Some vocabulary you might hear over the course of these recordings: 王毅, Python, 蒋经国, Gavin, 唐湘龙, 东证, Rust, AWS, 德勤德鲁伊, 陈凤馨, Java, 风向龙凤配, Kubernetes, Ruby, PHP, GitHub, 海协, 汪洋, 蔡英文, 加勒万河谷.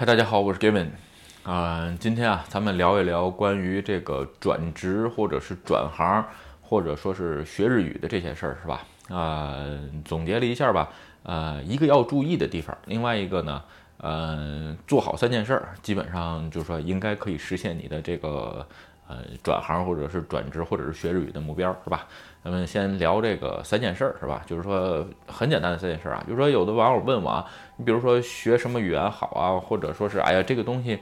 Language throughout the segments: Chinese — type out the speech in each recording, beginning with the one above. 嗨，大家好，我是 Gavin。今天啊，咱们聊一聊关于这个转职或者是转行，或者说是学日语的这些事儿，是吧？总结了一下吧。一个要注意的地方，另外一个呢，做好三件事儿，基本上就是说应该可以实现你的这个转行或者是转职或者是学日语的目标，是吧？咱们先聊这个三件事儿，是吧？就是说很简单的三件事啊，就是说有的网友问我啊，你比如说学什么语言好啊，或者说是哎呀这个东西，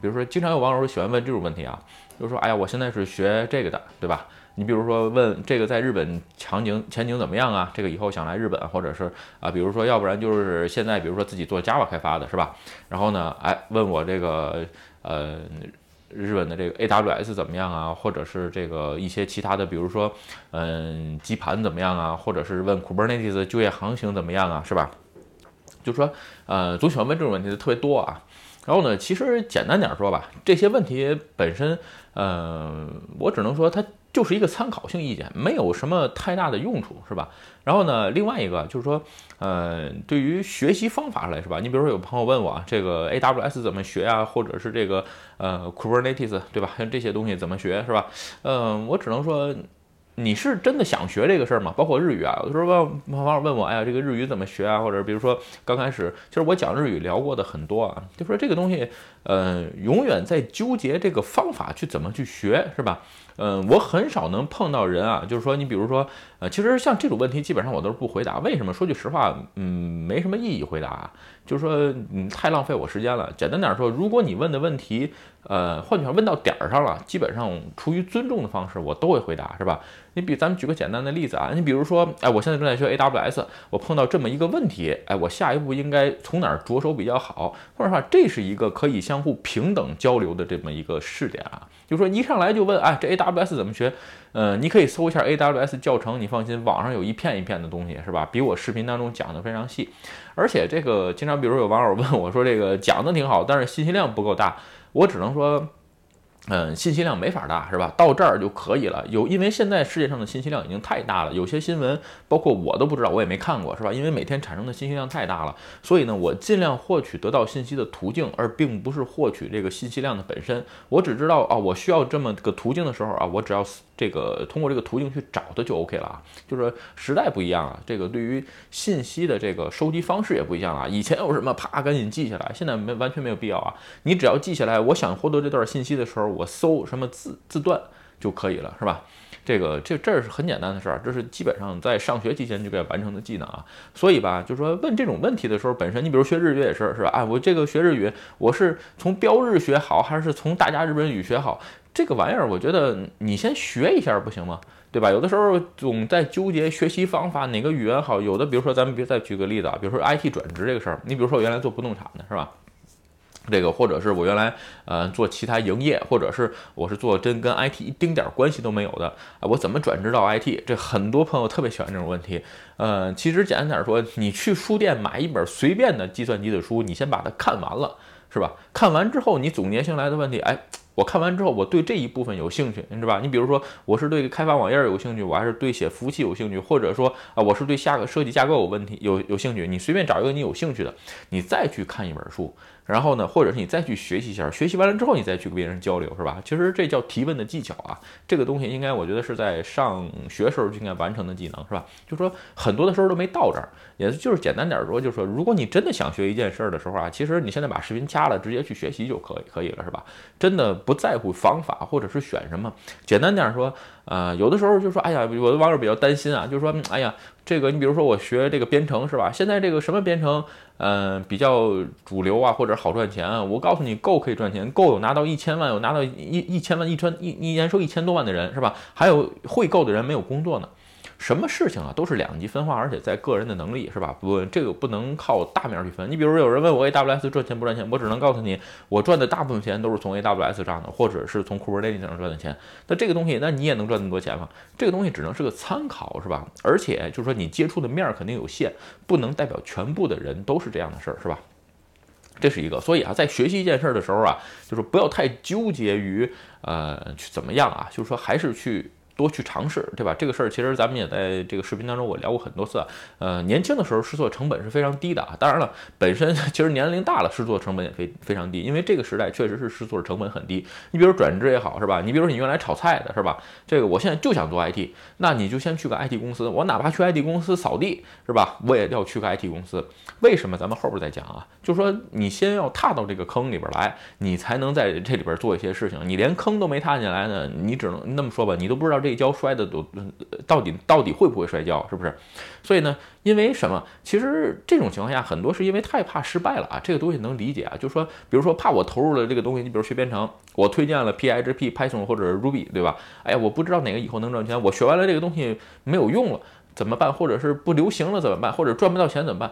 比如说经常有网友喜欢问这种问题啊，就是说哎呀我现在是学这个的，对吧？你比如说问这个在日本前景怎么样啊？这个以后想来日本，或者是比如说要不然就是现在比如说自己做 Java 开发的是吧？然后呢，哎问我这个日本的这个 AWS 怎么样啊？或者是这个一些其他的，比如说，基盘怎么样啊？或者是问 Kubernetes 就业行情怎么样啊？是吧？就说，总喜欢问这种问题的特别多啊。然后呢，其实简单点说吧，这些问题本身，我只能说它就是一个参考性意见，没有什么太大的用处，是吧？然后呢，另外一个就是说，对于学习方法来，是吧？你比如说有朋友问我啊，这个 AWS 怎么学啊，或者是这个Kubernetes 对吧？像这些东西怎么学，是吧？我只能说。你是真的想学这个事儿吗？包括日语啊，有时候网友问我，哎呀，这个日语怎么学啊？或者比如说刚开始，其实我讲日语聊过的很多啊，就说这个东西，永远在纠结这个方法去怎么去学，是吧？我很少能碰到人啊，就是说你比如说，其实像这种问题基本上我都是不回答，为什么？说句实话，没什么意义回答啊，就是说，太浪费我时间了。简单点说，如果你问的问题，换句话问到点儿上了，基本上出于尊重的方式，我都会回答，是吧？咱们举个简单的例子啊，你比如说，哎，我现在正在学 AWS， 我碰到这么一个问题，哎，我下一步应该从哪儿着手比较好？或者说，这是一个可以相互平等交流的这么一个试点啊。就说一上来就问，哎，这 AWS 怎么学？你可以搜一下 AWS 教程，你放心，网上有一片一片的东西，是吧？比我视频当中讲的非常细，而且这个经常，比如有网友问我说，这个讲的挺好，但是信息量不够大，我只能说。信息量没法大，是吧？到这儿就可以了。因为现在世界上的信息量已经太大了，有些新闻包括我都不知道，我也没看过，是吧？因为每天产生的信息量太大了，所以呢，我尽量获取得到信息的途径，而并不是获取这个信息量的本身。我只知道啊，我需要这么个途径的时候啊，我只要这个通过这个途径去找它就 OK 了啊。就是时代不一样了，这个对于信息的这个收集方式也不一样了。以前有什么啪赶紧记下来，现在完全没有必要啊。你只要记下来，我想获得这段信息的时候。我搜什么字段就可以了，是吧？这是很简单的事儿，这是基本上在上学期间就该完成的技能啊。所以吧，就是说问这种问题的时候，本身你比如学日语也是，是吧？哎，我这个学日语，我是从标日学好，还是从大家日本语学好？这个玩意儿，我觉得你先学一下不行吗？对吧？有的时候总在纠结学习方法，哪个语言好。有的，比如说咱们再举个例子啊，比如说 IT 转职这个事儿，你比如说我原来做不动产的，是吧？这个或者是我原来做其他营业，或者是我是做真跟 IT 一丁点关系都没有的，我怎么转职到 IT？ 这很多朋友特别喜欢这种问题。其实简单点说，你去书店买一本随便的计算机的书，你先把它看完了，是吧？看完之后你总结性来的问题，哎。我看完之后，我对这一部分有兴趣，是吧？你比如说，我是对开发网页有兴趣，我还是对写服务器有兴趣，或者说啊，我是对下个设计架构有兴趣。你随便找一个你有兴趣的，你再去看一本书，然后呢，或者是你再去学习一下，学习完了之后你再去跟别人交流，是吧？其实这叫提问的技巧啊，这个东西应该我觉得是在上学时候就应该完成的技能，是吧？就说很多的时候都没到这儿，也就是简单点说，就是说如果你真的想学一件事儿的时候啊，其实你现在把视频掐了，直接去学习就可以了，是吧？真的。不在乎方法或者是选什么，简单点说，有的时候就说，哎呀，有的网友比较担心啊，就说，哎呀，这个你比如说我学这个编程是吧？现在这个什么编程，比较主流啊，或者好赚钱啊。我告诉你，够可以赚钱，够有拿到1000万，有拿到一千万一年收1000多万的人是吧？还有会够的人没有工作呢。什么事情啊，都是两极分化，而且在个人的能力是吧？这个不能靠大面去分。你比如说有人问我 AWS 赚钱不赚钱，我只能告诉你，我赚的大部分钱都是从 AWS 上的，或者是从 Kubernetes 上赚的钱。那这个东西，那你也能赚那么多钱吗？这个东西只能是个参考是吧？而且就是说你接触的面肯定有限，不能代表全部的人都是这样的事儿是吧？这是一个，所以啊，在学习一件事的时候啊，就是不要太纠结于去怎么样啊，就是说还是去。多去尝试，对吧？这个事儿其实咱们也在这个视频当中我聊过很多次啊。年轻的时候试错成本是非常低的啊。当然了，本身其实年龄大了试错成本也非常低，因为这个时代确实是试错成本很低。你比如转职也好，是吧？你比如说你原来炒菜的是吧？这个我现在就想做 IT， 那你就先去个 IT 公司。我哪怕去 IT 公司扫地，是吧？我也要去个 IT 公司。为什么？咱们后边再讲啊。就说你先要踏到这个坑里边来，你才能在这里边做一些事情。你连坑都没踏进来呢，你只能那么说吧，你都不知道这一跤摔的到底会不会摔跤，是不是？所以呢，因为什么？其实这种情况下，很多是因为太怕失败了啊，这个东西能理解啊。就说，比如说怕我投入了这个东西，你比如学编程，我推荐了 PHP、Python 或者 Ruby， 对吧？哎呀，我不知道哪个以后能赚钱，我学完了这个东西没有用了怎么办？或者是不流行了怎么办？或者赚不到钱怎么办？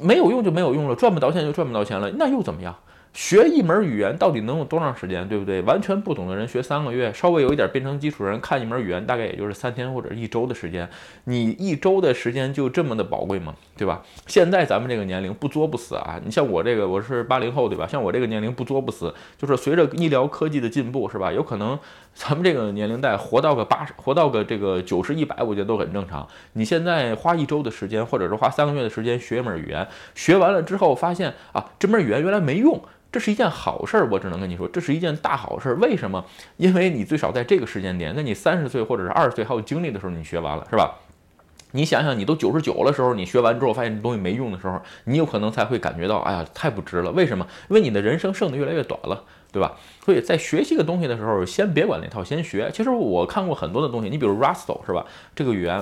没有用就没有用了，赚不到钱就赚不到钱了，那又怎么样？学一门语言到底能有多长时间，对不对？完全不懂的人学3个月，稍微有一点编程基础的人看一门语言大概也就是3天或者1周的时间。你1周的时间就这么的宝贵吗？对吧？现在咱们这个年龄不作不死啊，你像我这个我是80后，对吧？像我这个年龄不作不死，就是随着医疗科技的进步，是吧？有可能咱们这个年龄带活到个80，活到个这个90、100，我觉得都很正常。你现在花1周的时间，或者是花3个月的时间学一门语言，学完了之后发现啊，这门语言原来没用。这是一件好事儿，我只能跟你说，这是一件大好事儿。为什么？因为你最少在这个时间点，在你30岁或者是20岁还有精力的时候，你学完了，是吧？你想想，你都99的时候，你学完之后发现这东西没用的时候，你有可能才会感觉到，哎呀，太不值了。为什么？因为你的人生剩的越来越短了。对吧？所以在学习个东西的时候，先别管那套，先学。其实我看过很多的东西，你比如 Rust 是吧？这个语言，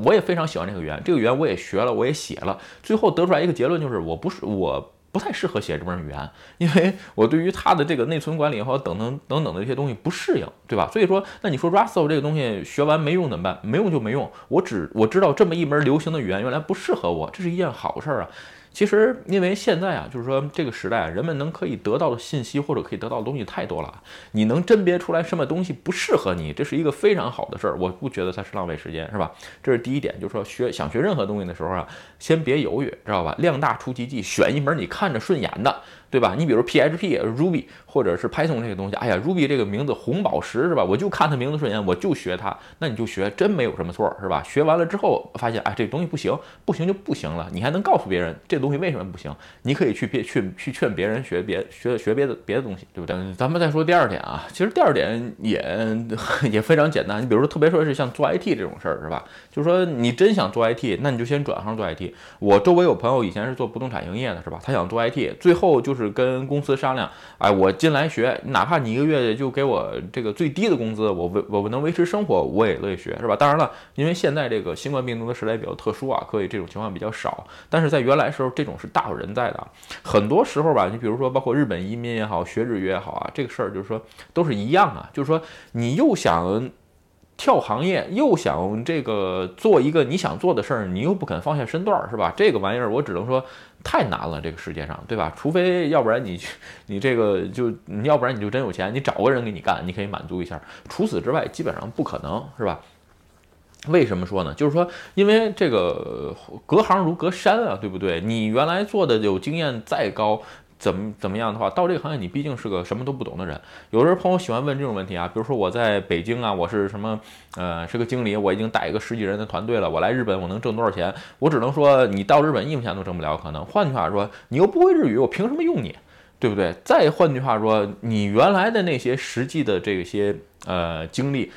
我也非常喜欢这个语言，这个语言我也学了，我也写了，最后得出来一个结论就是，我不太适合写这门语言，因为我对于它的这个内存管理和等等的这些东西不适应，对吧？所以说，那你说 Rust 这个东西学完没用怎么办？没用就没用，我知道这么一门流行的语言原来不适合我，这是一件好事啊。其实，因为现在啊，就是说这个时代啊，人们能可以得到的信息或者可以得到的东西太多了，你能甄别出来什么东西不适合你，这是一个非常好的事儿，我不觉得它是浪费时间，是吧？这是第一点，就是说想学任何东西的时候啊，先别犹豫，知道吧？量大出奇迹，选一门你看着顺眼的。对吧？你比如 PHP、Ruby 或者是 Python 这个东西，哎呀 ，Ruby 这个名字红宝石是吧？我就看它名字顺眼，我就学它，那你就学，真没有什么错是吧？学完了之后发现，哎，这东西不行，不行就不行了，你还能告诉别人这东西为什么不行？你可以去劝别人学别的东西，对不对？咱们再说第二点啊，其实第二点也非常简单，你比如说特别说是像做 IT 这种事儿是吧？就是说你真想做 IT， 那你就先转行做 IT。我周围有朋友以前是做不动产营业的是吧？他想做 IT， 最后就是跟公司商量，哎，我进来学，哪怕你1个月就给我这个最低的工资，我能维持生活，我也乐意学，是吧？当然了，因为现在这个新冠病毒的时代比较特殊啊，所以这种情况比较少。但是在原来时候，这种是大有人在的。很多时候吧，你比如说包括日本移民也好，学日语也好啊，这个事儿就是说都是一样啊，就是说你又想跳行业，又想这个做一个你想做的事儿，你又不肯放下身段，是吧？这个玩意儿我只能说。太难了，这个世界上，对吧？除非，要不然你这个就，要不然你就真有钱，你找个人给你干，你可以满足一下。除此之外，基本上不可能，是吧？为什么说呢？就是说，因为这个隔行如隔山啊，对不对？你原来做的有经验再高。怎么样的话，到这个行业你毕竟是个什么都不懂的人。有时候朋友喜欢问这种问题啊，比如说我在北京啊，我是什么是个经理，我已经带一个10几人的团队了，我来日本我能挣多少钱？我只能说你到日本1分钱都挣不了，可能。换句话说，你又不会日语，我凭什么用你？对不对？再换句话说，你原来的那些实际的这些经历。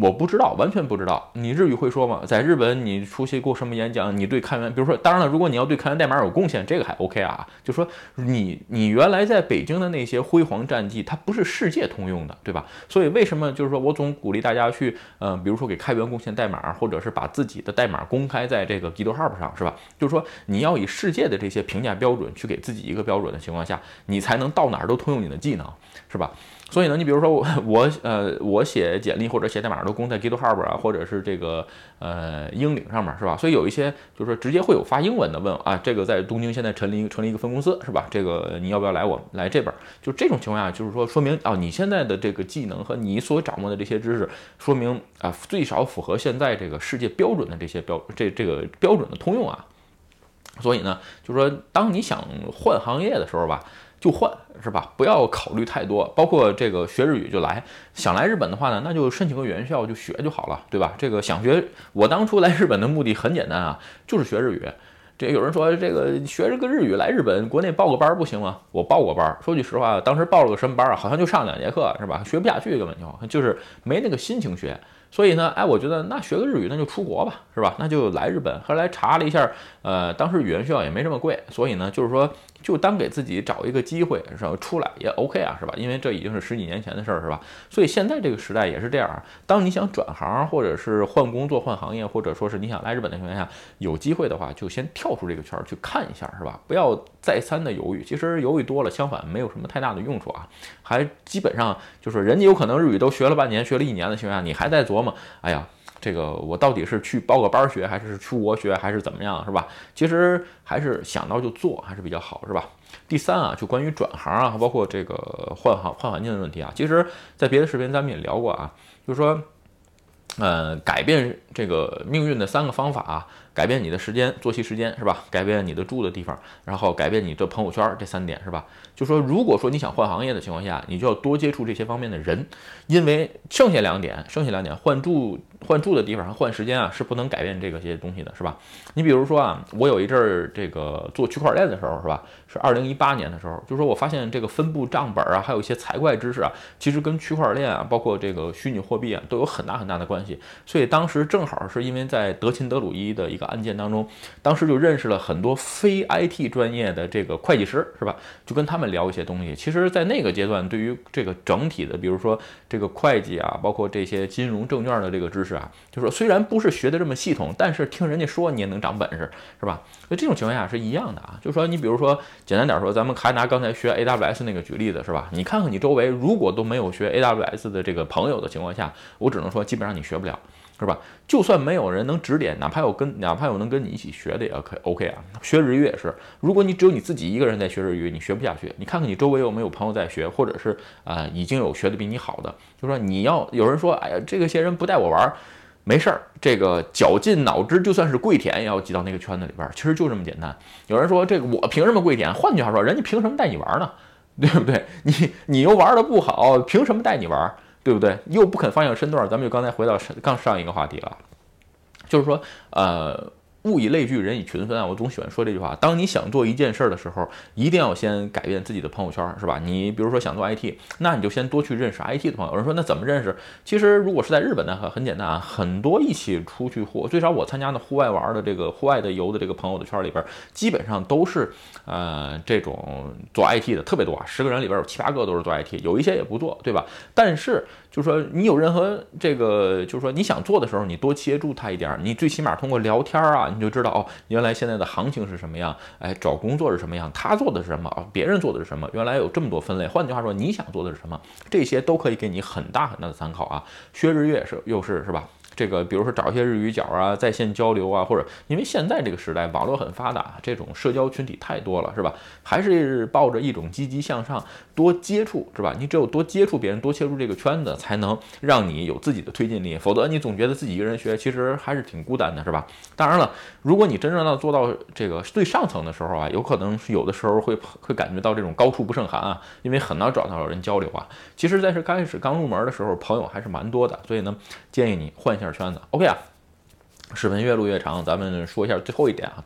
我不知道，完全不知道。你日语会说吗？在日本你出席过什么演讲？你对开源，比如说，当然了，如果你要对开源代码有贡献，这个还 OK 啊。就说你原来在北京的那些辉煌战绩，它不是世界通用的，对吧？所以为什么就是说我总鼓励大家去，比如说给开源贡献代码，或者是把自己的代码公开在这个 GitHub 上，是吧？就是说你要以世界的这些评价标准去给自己一个标准的情况下，你才能到哪儿都通用你的技能，是吧？所以呢，你比如说我写简历或者写代码都公在 GitHub 啊，或者是这个英领上面，是吧？所以有一些就是直接会有发英文的问啊，这个在东京现在成立一个分公司，是吧？这个你要不要来我来这边？就这种情况下，就是说说明啊，你现在的这个技能和你所掌握的这些知识，说明啊最少符合现在这个世界标准的这些这个标准的通用啊。所以呢，就说当你想换行业的时候吧，就换，是吧？不要考虑太多，包括这个学日语就来，想来日本的话呢，那就申请个语言学校就学就好了，对吧？这个想学，我当初来日本的目的很简单啊，就是学日语。这有人说这个学这个日语来日本，国内报个班不行吗？我报过班，说句实话，当时报了个什么班啊？好像就上2节课，是吧？学不下去根本就是没那个心情学。所以呢，哎，我觉得那学个日语，那就出国吧，是吧？那就来日本。后来查了一下，当时语言学校也没这么贵，所以呢，就是说，就当给自己找一个机会，是吧？出来也 OK 啊，是吧？因为这已经是10几年前的事儿，是吧？所以现在这个时代也是这样，当你想转行，或者是换工作、换行业，或者说是你想来日本的情况下，有机会的话，就先跳出这个圈儿去看一下，是吧？不要再三的犹豫，其实犹豫多了，相反没有什么太大的用处啊。还基本上就是人家有可能日语都学了半年、学了1年的情况下，你还在琢磨。哎呀，这个我到底是去报个班学，还是出国学，还是怎么样，是吧？其实还是想到就做，还是比较好，是吧？第三啊，就关于转行啊，包括这个换环境的问题啊，其实在别的视频咱们也聊过啊，就是说，改变这个命运的3个方法啊，改变你的时间作息时间，是吧？改变你的住的地方，然后改变你的朋友圈，这3点，是吧？就说如果说你想换行业的情况下，你就要多接触这些方面的人，因为剩下两点换住的地方和换时间啊是不能改变这个些东西的，是吧？你比如说啊，我有一阵儿这个做区块链的时候，是吧？是2018年的时候，就说我发现这个分布账本啊，还有一些财会知识啊，其实跟区块链啊，包括这个虚拟货币啊，都有很大的关系。所以当时正好是因为在德勤德鲁伊的一个案件当中，当时就认识了很多非 IT 专业的这个会计师，是吧？就跟他们聊一些东西。其实，在那个阶段，对于这个整体的，比如说这个会计啊，包括这些金融证券的这个知识。就是说虽然不是学的这么系统，但是听人家说你也能长本事，是吧？所以这种情况下是一样的啊。就是说你比如说简单点说，咱们还拿刚才学 AWS 那个举例子，是吧？你看看你周围，如果都没有学 AWS 的这个朋友的情况下，我只能说基本上你学不了，是吧？就算没有人能指点，哪怕有能跟你一起学的也 OK 啊。学日语也是，如果你只有你自己一个人在学日语，你学不下去。你看看你周围有没有朋友在学，或者是已经有学的比你好的。就说你要有人说，哎呀，这个些人不带我玩，没事儿，这个绞尽脑汁，就算是跪舔也要挤到那个圈子里边，其实就这么简单。有人说这个我凭什么跪舔？换句话说，人家凭什么带你玩呢？对不对？你又玩的不好，凭什么带你玩？对不对？又不肯放下身段，咱们就刚才回到上一个话题了，就是说，物以类聚，人以群分啊！我总喜欢说这句话。当你想做一件事儿的时候，一定要先改变自己的朋友圈，是吧？你比如说想做 IT， 那你就先多去认识 IT 的朋友。有人说那怎么认识？其实如果是在日本呢，很简单啊，很多一起出去最少我参加的户外玩的这个户外的游的这个朋友的圈里边，基本上都是这种做 IT 的特别多啊，10个人里边有7、8个都是做 IT， 有一些也不做，对吧？但是就是说你有任何这个，就是说你想做的时候，你多接触他一点，你最起码通过聊天啊。你就知道哦，原来现在的行情是什么样，哎，找工作是什么样，他做的是什么啊，别人做的是什么，原来有这么多分类。换句话说，你想做的是什么，这些都可以给你很大的参考啊。学日语又是是吧？这个比如说找一些日语角啊，在线交流啊，或者因为现在这个时代网络很发达，这种社交群体太多了，是吧？还是抱着一种积极向上，多接触，是吧？你只有多接触别人，多切入这个圈子，才能让你有自己的推进力，否则你总觉得自己一个人学，其实还是挺孤单的，是吧？当然了，如果你真正做到这个最上层的时候啊，有可能有的时候会感觉到这种高处不胜寒啊，因为很难找到人交流啊。其实在开始刚入门的时候，朋友还是蛮多的，所以呢，建议你换一下圈子 OK 啊。视频越录越长，咱们说一下最后一点啊，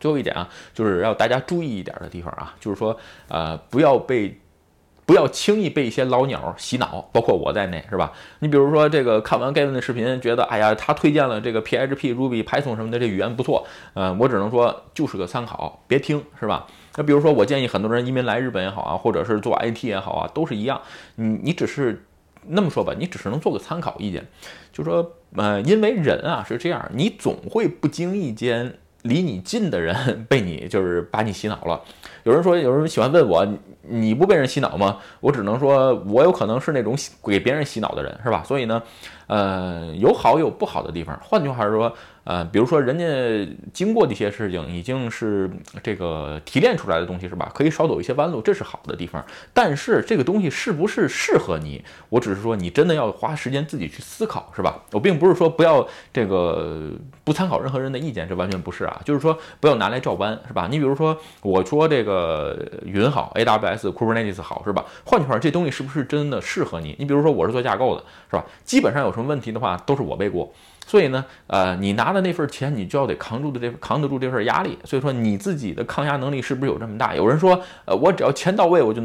就是要大家注意一点的地方啊，就是说不要轻易被一些老鸟洗脑，包括我在内，是吧？你比如说这个看完 Gavin 的视频，觉得哎呀，他推荐了这个 PHP、Ruby、Python 什么的，这语言不错，我只能说就是个参考，别听，是吧？那比如说我建议很多人移民来日本也好啊，或者是做 IT 也好啊，都是一样，你只是那么说吧，你只是能做个参考意见，就说因为人啊是这样，你总会不经意间离你近的人被你就是把你洗脑了。有人喜欢问我，你不被人洗脑吗？我只能说，我有可能是那种给别人洗脑的人，是吧？所以呢，有好有不好的地方。换句话说，比如说人家经过的一些事情已经是这个提炼出来的东西，是吧？可以少走一些弯路，这是好的地方。但是这个东西是不是适合你，我只是说你真的要花时间自己去思考，是吧？我并不是说不要这个不参考任何人的意见，这完全不是啊，就是说不要拿来照搬，是吧？你比如说我说这个云好 AWS Kubernetes 好，是吧？换句话这东西是不是真的适合你？你比如说我是做架构的，是吧？基本上有什么问题的话都是我背锅。所以呢，你拿的那份钱，你就要得扛得住这份压力。所以说，你自己的抗压能力是不是有这么大？有人说，我只要钱到位，我就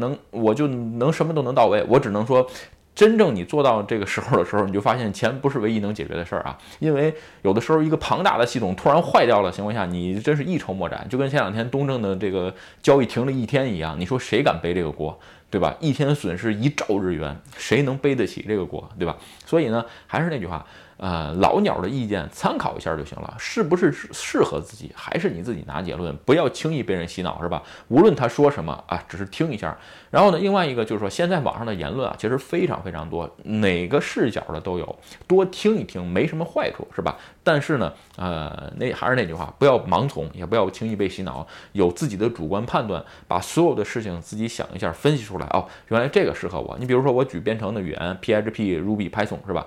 能什么都能到位。我只能说，真正你做到这个时候的时候，你就发现钱不是唯一能解决的事儿啊。因为有的时候一个庞大的系统突然坏掉了情况下，你真是一筹莫展。就跟前两天东证的这个交易停了一天一样，你说谁敢背这个锅？对吧？一天损失1兆日元，谁能背得起这个锅，对吧？所以呢，还是那句话，老鸟的意见参考一下就行了，是不是适合自己，还是你自己拿结论，不要轻易被人洗脑，是吧？无论他说什么啊，只是听一下。然后呢，另外一个就是说，现在网上的言论啊，其实非常非常多，哪个视角的都有，多听一听没什么坏处，是吧？但是呢，那还是那句话，不要盲从，也不要轻易被洗脑，有自己的主观判断，把所有的事情自己想一下，分析出来。哦，原来这个适合我。你比如说，我举编程的语言 PHP、Ruby、Python 是吧？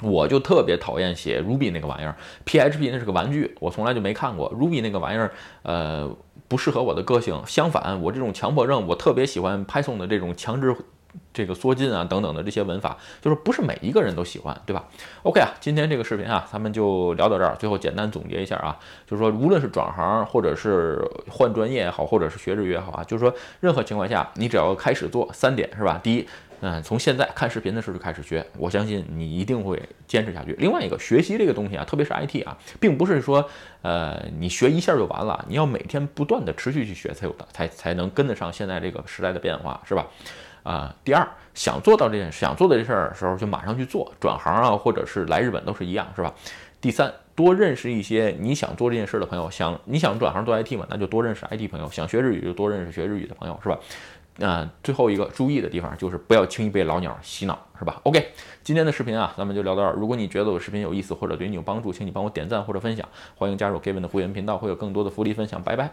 我就特别讨厌写 Ruby 那个玩意儿 ，PHP 那是个玩具，我从来就没看过 Ruby 那个玩意儿，不适合我的个性。相反，我这种强迫症，我特别喜欢 Python 的这种强制。这个缩进啊等等的这些文法，就是不是每一个人都喜欢，对吧 ？OK 啊，今天这个视频啊，咱们就聊到这儿。最后简单总结一下啊，就是说，无论是转行或者是换专业也好，或者是学日语也好啊，就是说，任何情况下，你只要开始做3点，是吧？第一，从现在看视频的时候就开始学，我相信你一定会坚持下去。另外一个，学习这个东西啊，特别是 IT 啊，并不是说你学一下就完了，你要每天不断的持续去学才有的，才能跟得上现在这个时代的变化，是吧？第二，想做的这事儿的时候，就马上去做，转行啊，或者是来日本都是一样，是吧？第三，多认识一些你想做这件事的朋友，你想转行做 IT 嘛，那就多认识 IT 朋友；想学日语就多认识学日语的朋友，是吧？最后一个注意的地方就是不要轻易被老鸟洗脑，是吧 ？OK， 今天的视频啊，咱们就聊到这儿。如果你觉得我视频有意思或者对你有帮助，请你帮我点赞或者分享。欢迎加入 Gavin 的会员频道，会有更多的福利分享。拜拜。